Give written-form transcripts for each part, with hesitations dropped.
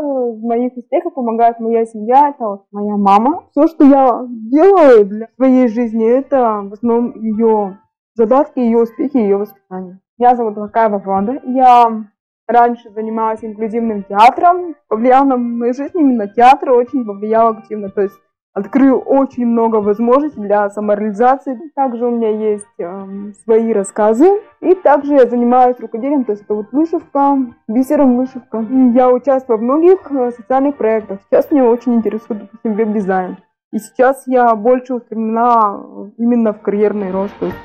примером в моих успехах помогает моя семья, это моя мама. Все, что я делаю для своей жизни, это в основном ее задатки, ее успехи, ее воспитание. Меня зовут Локаева Влада. Я раньше занималась инклюзивным театром. Повлиял на мою жизнь именно театр, очень повлиял активно. То есть открыл очень много возможностей для самореализации. Также у меня есть свои рассказы. И также я занимаюсь рукоделием, то есть это вот вышивка, бисером вышивка. И я участвую во многих социальных проектах. Сейчас меня очень интересует, допустим, веб-дизайн. И сейчас я больше устремлена именно в карьерный рост. То есть,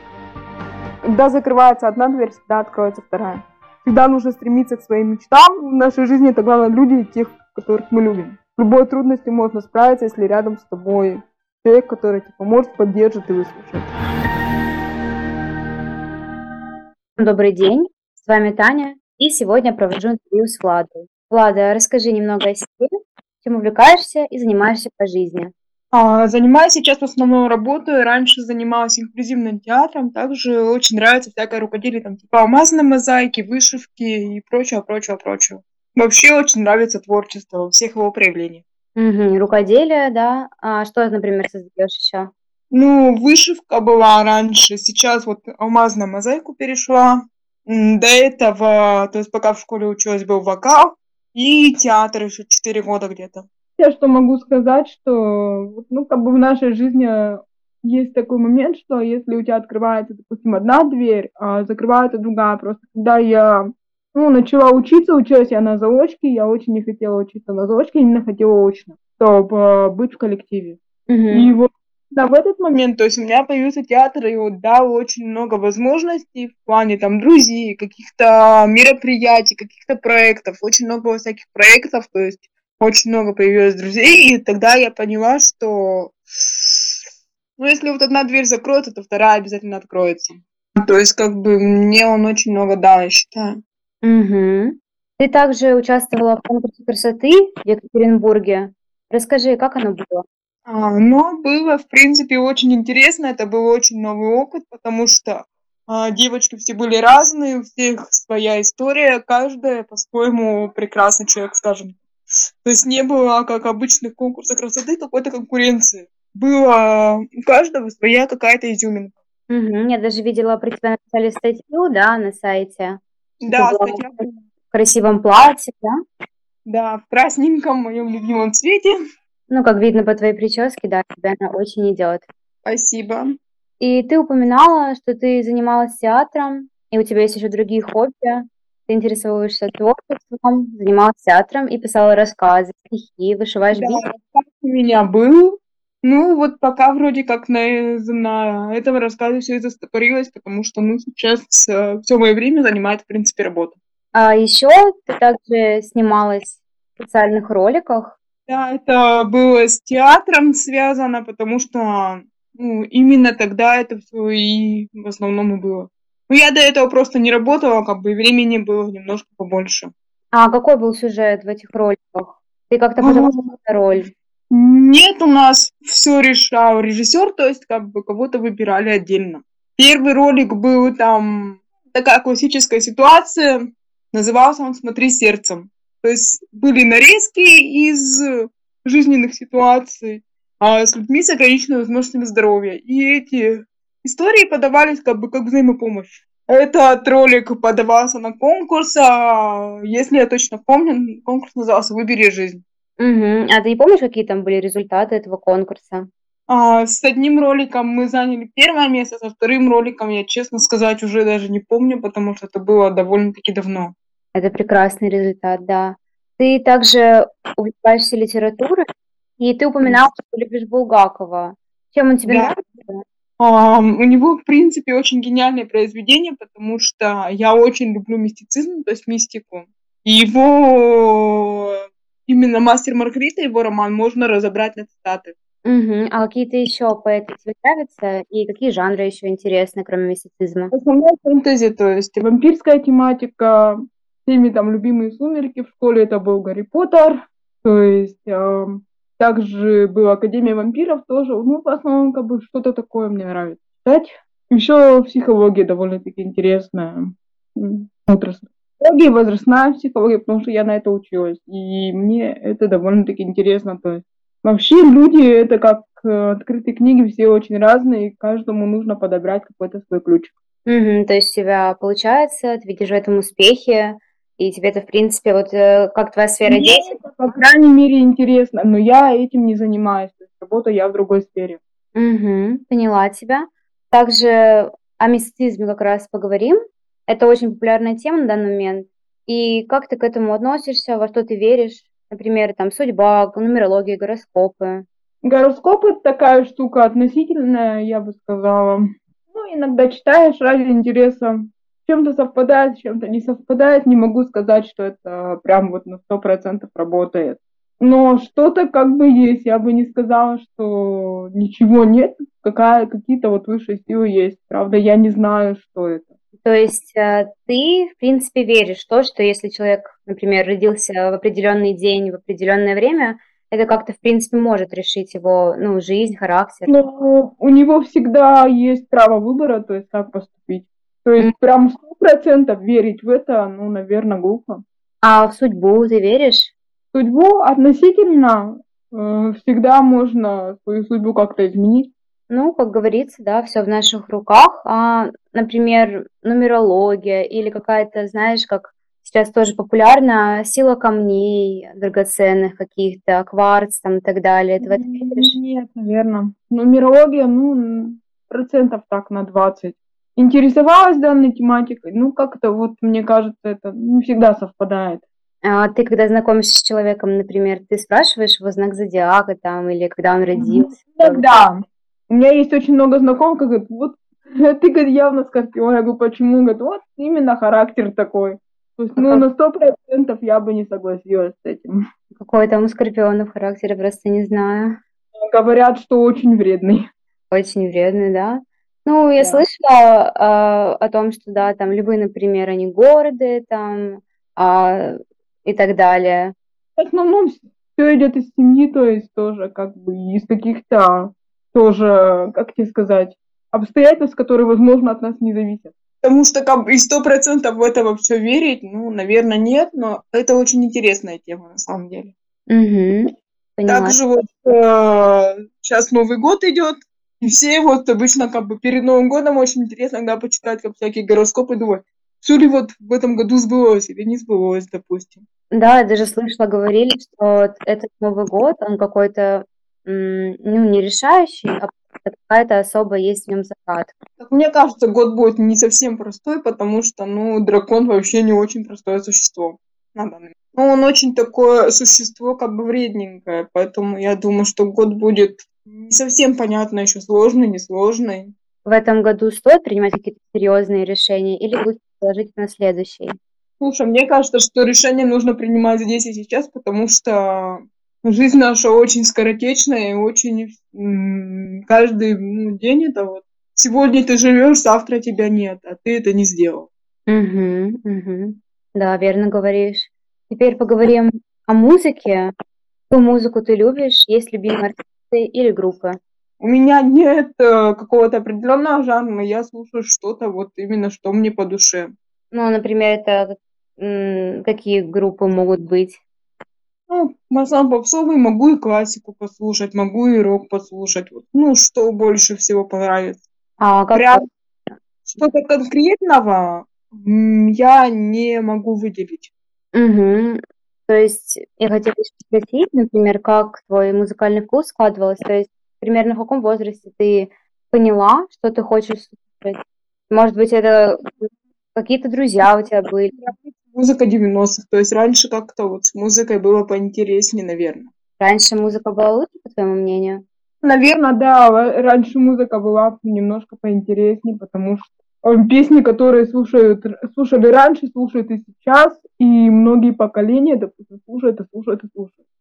когда закрывается одна дверь, всегда откроется вторая. Всегда нужно стремиться к своим мечтам. В нашей жизни это главное люди, тех, которых мы любим. С любой трудностью можно справиться, если рядом с тобой человек, который тебе поможет, поддержит и выслушает. Добрый день, с вами Таня, и сегодня провожу интервью с Владой. Влада, расскажи немного о себе, чем увлекаешься и занимаешься по жизни. Занимаюсь сейчас в основном работой, раньше занималась инклюзивным театром, также очень нравится всякое рукоделие, там, типа алмазной мозаики, вышивки и прочего. Вообще очень нравится творчество, всех его проявлений. Угу, рукоделие, да. А что, например, создаешь еще? Вышивка была раньше, сейчас вот алмазную мозаику перешла. До этого, то есть пока в школе училась, был вокал и театр еще 4 года где-то. Я что могу сказать, что в нашей жизни есть такой момент, что если у тебя открывается, допустим, одна дверь, а закрывается другая. Просто когда я начала учиться, училась я на заочке, я очень не хотела учиться на заочке, именно хотела очно, чтобы быть в коллективе. Угу. И вот в этот момент, то есть у меня появился театр, и вот дал очень много возможностей в плане там друзей, каких-то мероприятий, каких-то проектов, очень много всяких проектов, то есть очень много появилось друзей, и тогда я поняла, что если вот одна дверь закроется, то вторая обязательно откроется. То есть мне он очень много дал, я считаю. Угу. Ты также участвовала в конкурсе красоты в Екатеринбурге. Расскажи, как оно было? Было, в принципе, очень интересно. Это был очень новый опыт, потому что девочки все были разные, у всех своя история, каждая по-своему прекрасный человек, скажем. То есть не было, как обычных конкурсов красоты, какой-то конкуренции. Было у каждого своя какая-то изюминка. Угу. Я даже видела, при тебе написали статью, да, на сайте. Да, статья. В красивом платье, да? Да, в красненьком, моем любимом цвете. Как видно по твоей прическе, да, тебя она очень идет. Спасибо. И ты упоминала, что ты занималась театром, и у тебя есть еще другие хобби. Ты интересуешься творчеством, занималась театром и писала рассказы, стихи, вышиваешь бисер. Да, у меня был. Пока вроде как на этом рассказе все и застопорилось, потому что сейчас все мое время занимает, в принципе, работа. А еще ты также снималась в специальных роликах? Да, это было с театром связано, потому что именно тогда это все и в основном и было. Я до этого просто не работала, и времени было немножко побольше. А какой был сюжет в этих роликах? Ты как-то подобрала роль? Нет, у нас все решал режиссер, то есть кого-то выбирали отдельно. Первый ролик был там такая классическая ситуация, назывался он «Смотри сердцем». То есть были нарезки из жизненных ситуаций с людьми с ограниченными возможностями здоровья. И эти истории подавались как взаимопомощь. Этот ролик подавался на конкурс, если я точно помню, конкурс назывался «Выбери жизнь». Угу. А ты не помнишь, какие там были результаты этого конкурса? С одним роликом мы заняли первое место, со вторым роликом я, честно сказать, уже даже не помню, потому что это было довольно-таки давно. Это прекрасный результат, да. Ты также увлекаешься литературой, и ты упоминала, что любишь Булгакова. Чем он тебе нравится? У него, в принципе, очень гениальное произведение, потому что я очень люблю мистицизм, то есть мистику. И Именно «Мастер и Маргарита», его роман, можно разобрать на цитаты. Угу. А какие-то еще поэты тебе нравятся? И какие жанры еще интересны, кроме мистицизма? Основная фэнтези, то есть вампирская тематика, всеми там любимые «Сумерки». В школе это был «Гарри Поттер», то есть также была «Академия вампиров» тоже. В основном что-то такое мне нравится читать. Еще психология довольно-таки интересная отрасль. Психология, возрастная психология, потому что я на это училась. И мне это довольно-таки интересно. То есть вообще люди, это как открытые книги, все очень разные, и каждому нужно подобрать какой-то свой ключик. Угу, то есть у тебя получается, ты видишь в этом успехи, и тебе это, в принципе, вот как твоя сфера действия? По крайней мере, интересно, но я этим не занимаюсь, то есть работаю я в другой сфере. Угу, поняла тебя. Также о мистицизме как раз поговорим. Это очень популярная тема на данный момент. И как ты к этому относишься, во что ты веришь? Например, там судьба, нумерология, гороскопы. Гороскоп – это такая штука относительная, я бы сказала. Ну, иногда читаешь ради интереса. С чем-то совпадает, с чем-то не совпадает. Не могу сказать, что это прям вот на 100% работает. Но что-то как бы есть. Я бы не сказала, что ничего нет. Какие-то вот высшие силы есть. Правда, я не знаю, что это. То есть ты, в принципе, веришь в то, что если человек, например, родился в определенный день, в определенное время, это как-то, в принципе, может решить его, ну, жизнь, характер. Но у него всегда есть право выбора, то есть как поступить. То есть прям 100% верить в это, ну, наверное, глупо. А в судьбу ты веришь? В судьбу относительно всегда можно свою судьбу как-то изменить. Ну, как говорится, да, все в наших руках. А, например, нумерология или какая-то, знаешь, как сейчас тоже популярна, сила камней драгоценных каких-то, кварц там и так далее. Ты в это веришь? Нет, наверное. Нумерология, ну, 20%. Интересовалась данной тематикой, ну, как-то вот, мне кажется, это не всегда совпадает. А ты, когда знакомишься с человеком, например, ты спрашиваешь его знак зодиака там или когда он родился? Иногда. У меня есть очень много знакомых, которые говорят, вот ты, говорит, явно скорпион. Я говорю, почему? Говорят, вот именно характер такой. То есть, ну, на 100% я бы не согласилась с этим. Какой там у скорпионов характер, я просто не знаю. Говорят, что очень вредный. Очень вредный, да? Ну, я слышала о том, что, да, там, львы, например, они гордые, там, и так далее. В основном все идет из семьи, то есть тоже как бы из каких-то... тоже, как тебе сказать, обстоятельств, которые, возможно, от нас не зависят. Потому что как бы и 100% в это все верить, ну, наверное, нет, но это очень интересная тема, на самом деле. Угу. Также вот сейчас Новый год идет, и все вот обычно как бы перед Новым годом очень интересно иногда почитать как всякие гороскопы, думать, все ли вот в этом году сбылось или не сбылось, допустим. Да, я даже слышала, говорили, что этот Новый год, он какой-то ну, не решающий, а какая-то особо есть в нем загадка. Мне кажется, год будет не совсем простой, потому что, ну, дракон вообще не очень простое существо. Ну, он очень такое существо, как бы вредненькое, поэтому я думаю, что год будет не совсем понятно еще, сложный, несложный. В этом году стоит принимать какие-то серьезные решения или лучше положить на следующий? Слушай, мне кажется, что решение нужно принимать здесь и сейчас, потому что жизнь наша очень скоротечная и очень каждый день это вот сегодня ты живешь, завтра тебя нет, а ты это не сделал. Угу, угу. Да, верно говоришь. Теперь поговорим о музыке. Какую музыку ты любишь? Есть любимые артисты или группы? У меня нет какого-то определенного жанра, я слушаю что-то вот именно, что мне по душе. Ну, например, это какие группы могут быть? Ну, маслам попсовый, могу и классику послушать, могу и рок послушать. Ну, что больше всего понравится. А как прям что-то конкретного я не могу выделить. Угу. То есть я хотела спросить, например, как твой музыкальный вкус складывался? То есть примерно в каком возрасте ты поняла, что ты хочешь слушать? Может быть, это какие-то друзья у тебя были? Музыка 90-х, то есть раньше как-то вот с музыкой было поинтереснее, наверное. Раньше музыка была лучше, по твоему мнению? Наверное, да, раньше музыка была немножко поинтереснее, потому что песни, которые слушали раньше, слушают и сейчас, и многие поколения, допустим, слушают.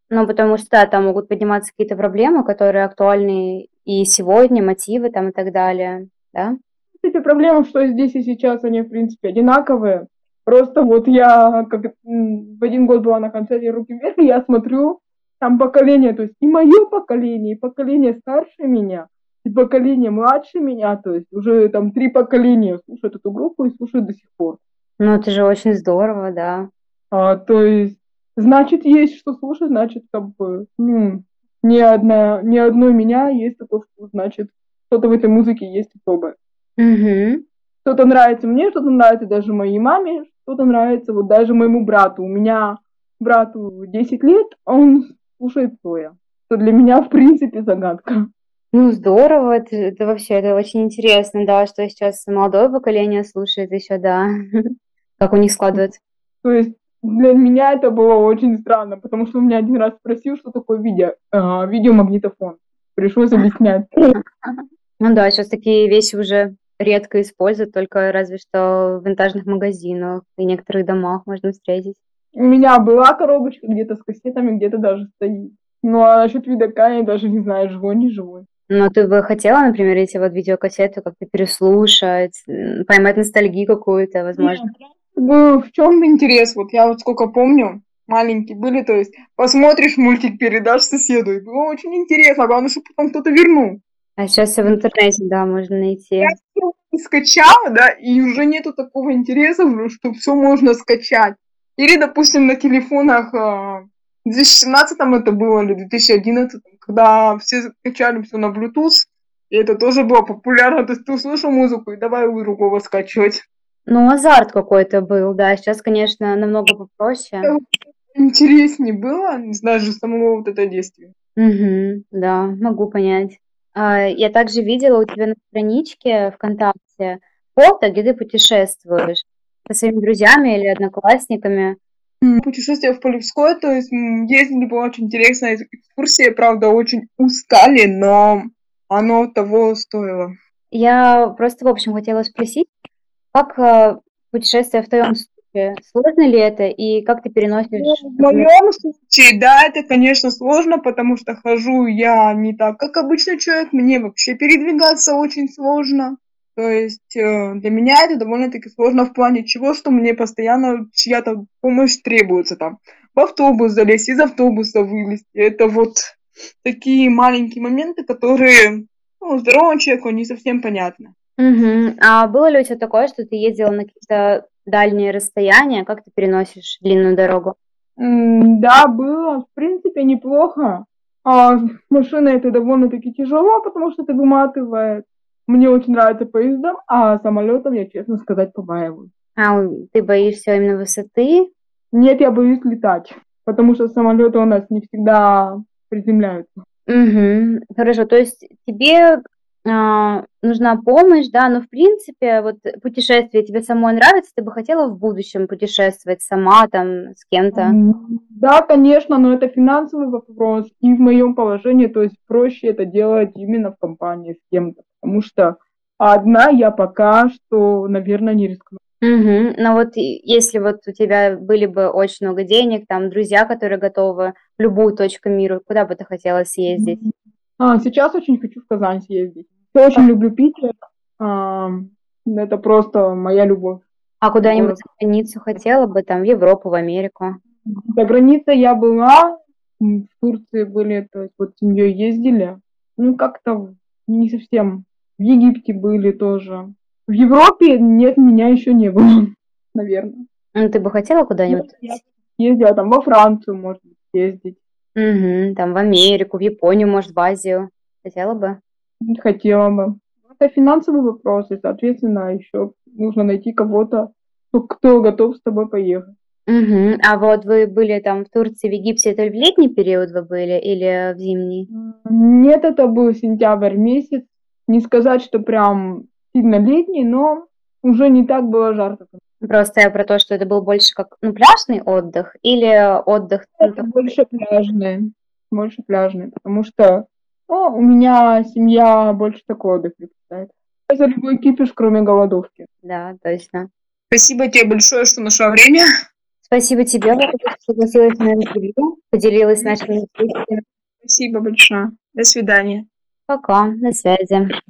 Ну, потому что, да, там могут подниматься какие-то проблемы, которые актуальны и сегодня, мотивы там и так далее, да? Эти проблемы, что здесь и сейчас, они, в принципе, одинаковые. Просто вот я как в один год была на концерте «Руки вверх», и я смотрю, там поколение, то есть и мое поколение, и поколение старше меня, и поколение младше меня, то есть уже там 3 поколения слушают эту группу и слушают до сих пор. Ну, это же очень здорово, да. То есть, значит, есть что слушать, значит, как бы, не одной меня есть такое, что, значит, что-то в этой музыке есть особое. Угу. Что-то нравится мне, что-то нравится даже моей маме, что-то нравится вот даже моему брату. У меня брату 10 лет, а он слушает Цоя. Что для меня, в принципе, загадка. Ну, здорово, это вообще, это очень интересно, да, что сейчас молодое поколение слушает еще, да, как у них складывается. То есть для меня это было очень странно, потому что у меня один раз спросил, что такое видеомагнитофон. Пришлось объяснять. Ну да, сейчас такие вещи уже редко используют, только разве что в винтажных магазинах и некоторых домах можно встретить. У меня была коробочка где-то с кассетами, где-то даже стоит. Ну, а насчет видока я даже не знаю, живой, не живой. Ну, ты бы хотела, например, эти вот видеокассеты как-то переслушать, поймать ностальгию какую-то, возможно? Нет, в чем интерес? Вот я вот сколько помню, маленькие были, то есть посмотришь мультик, передашь соседу, и было очень интересно, главное, чтобы потом кто-то вернул. А сейчас все в интернете, да, можно найти. Я все скачала, да, и уже нету такого интереса, что все можно скачать. Или, допустим, на телефонах в 2017 это было, или в 2011, когда все скачали все на Bluetooth, и это тоже было популярно. То есть ты услышал музыку, и давай у другого скачивать. Ну, азарт какой-то был, да. Сейчас, конечно, намного попроще. Интереснее было, не знаю, же самого вот это действие. Угу, да, могу понять. Я также видела у тебя на страничке ВКонтакте фото, где ты путешествуешь со своими друзьями или одноклассниками. Путешествие в Полевской, то есть ездили, была очень интересная экскурсия, правда, очень устали, но оно того стоило. Я просто, в общем, хотела спросить, как путешествие в твоем случае? Сложно ли это и как ты переносишь? В моем случае, да, это, конечно, сложно, потому что хожу я не так, как обычный человек, мне вообще передвигаться очень сложно. То есть для меня это довольно-таки сложно в плане чего, что мне постоянно чья-то помощь требуется там. В автобус залезть, из автобуса вылезть. Это вот такие маленькие моменты, которые, ну, здоровому человеку не совсем понятно. Угу. А было ли у тебя такое, что ты ездила на какие-то дальние расстояния? Как ты переносишь длинную дорогу? Да, было. В принципе, неплохо. А машина это довольно-таки тяжело, потому что ты выматывает. Мне очень нравится поездом, а самолетом я, честно сказать, побаиваюсь. А ты боишься именно высоты? Нет, я боюсь летать, потому что самолеты у нас не всегда приземляются. Угу. Хорошо, то есть тебе нужна помощь, да, но в принципе вот путешествие тебе самой нравится, ты бы хотела в будущем путешествовать сама там с кем-то? Да, конечно, но это финансовый вопрос, и в моем положении, то есть проще это делать именно в компании с кем-то. Потому что одна я пока что, наверное, не рискну. Угу. Но вот если вот у тебя были бы очень много денег, там друзья, которые готовы в любую точку мира, куда бы ты хотела съездить? Сейчас очень хочу в Казань съездить. Я очень люблю Питер. Это просто моя любовь. А куда-нибудь за границу хотела бы, там, в Европу, в Америку? За границей я была, в Турции были, то есть вот с семьей ездили. Ну, как-то... Не совсем. В Египте были тоже. В Европе, нет, меня еще не было, наверное. Ну, ты бы хотела куда-нибудь? Я ездила там во Францию, может быть, ездить. Угу, там в Америку, в Японию, может, в Азию. Хотела бы? Хотела бы. Это финансовый вопрос, и, соответственно, еще нужно найти кого-то, кто готов с тобой поехать. Угу. А вот вы были там в Турции, в Египте, это в летний период вы были или в зимний? Нет, это был сентябрь месяц. Не сказать, что прям сильно летний, но уже не так было жарко. Просто я про то, что это был больше как пляжный отдых или отдых... Это больше пляжный, потому что у меня семья больше такой отдых предпочитает. Это любой кипиш, кроме голодовки. Да, точно. Спасибо тебе большое, что нашла время. Спасибо тебе, что согласилась на интервью, поделилась нашими впечатлениями. Спасибо большое. До свидания. Пока. До связи.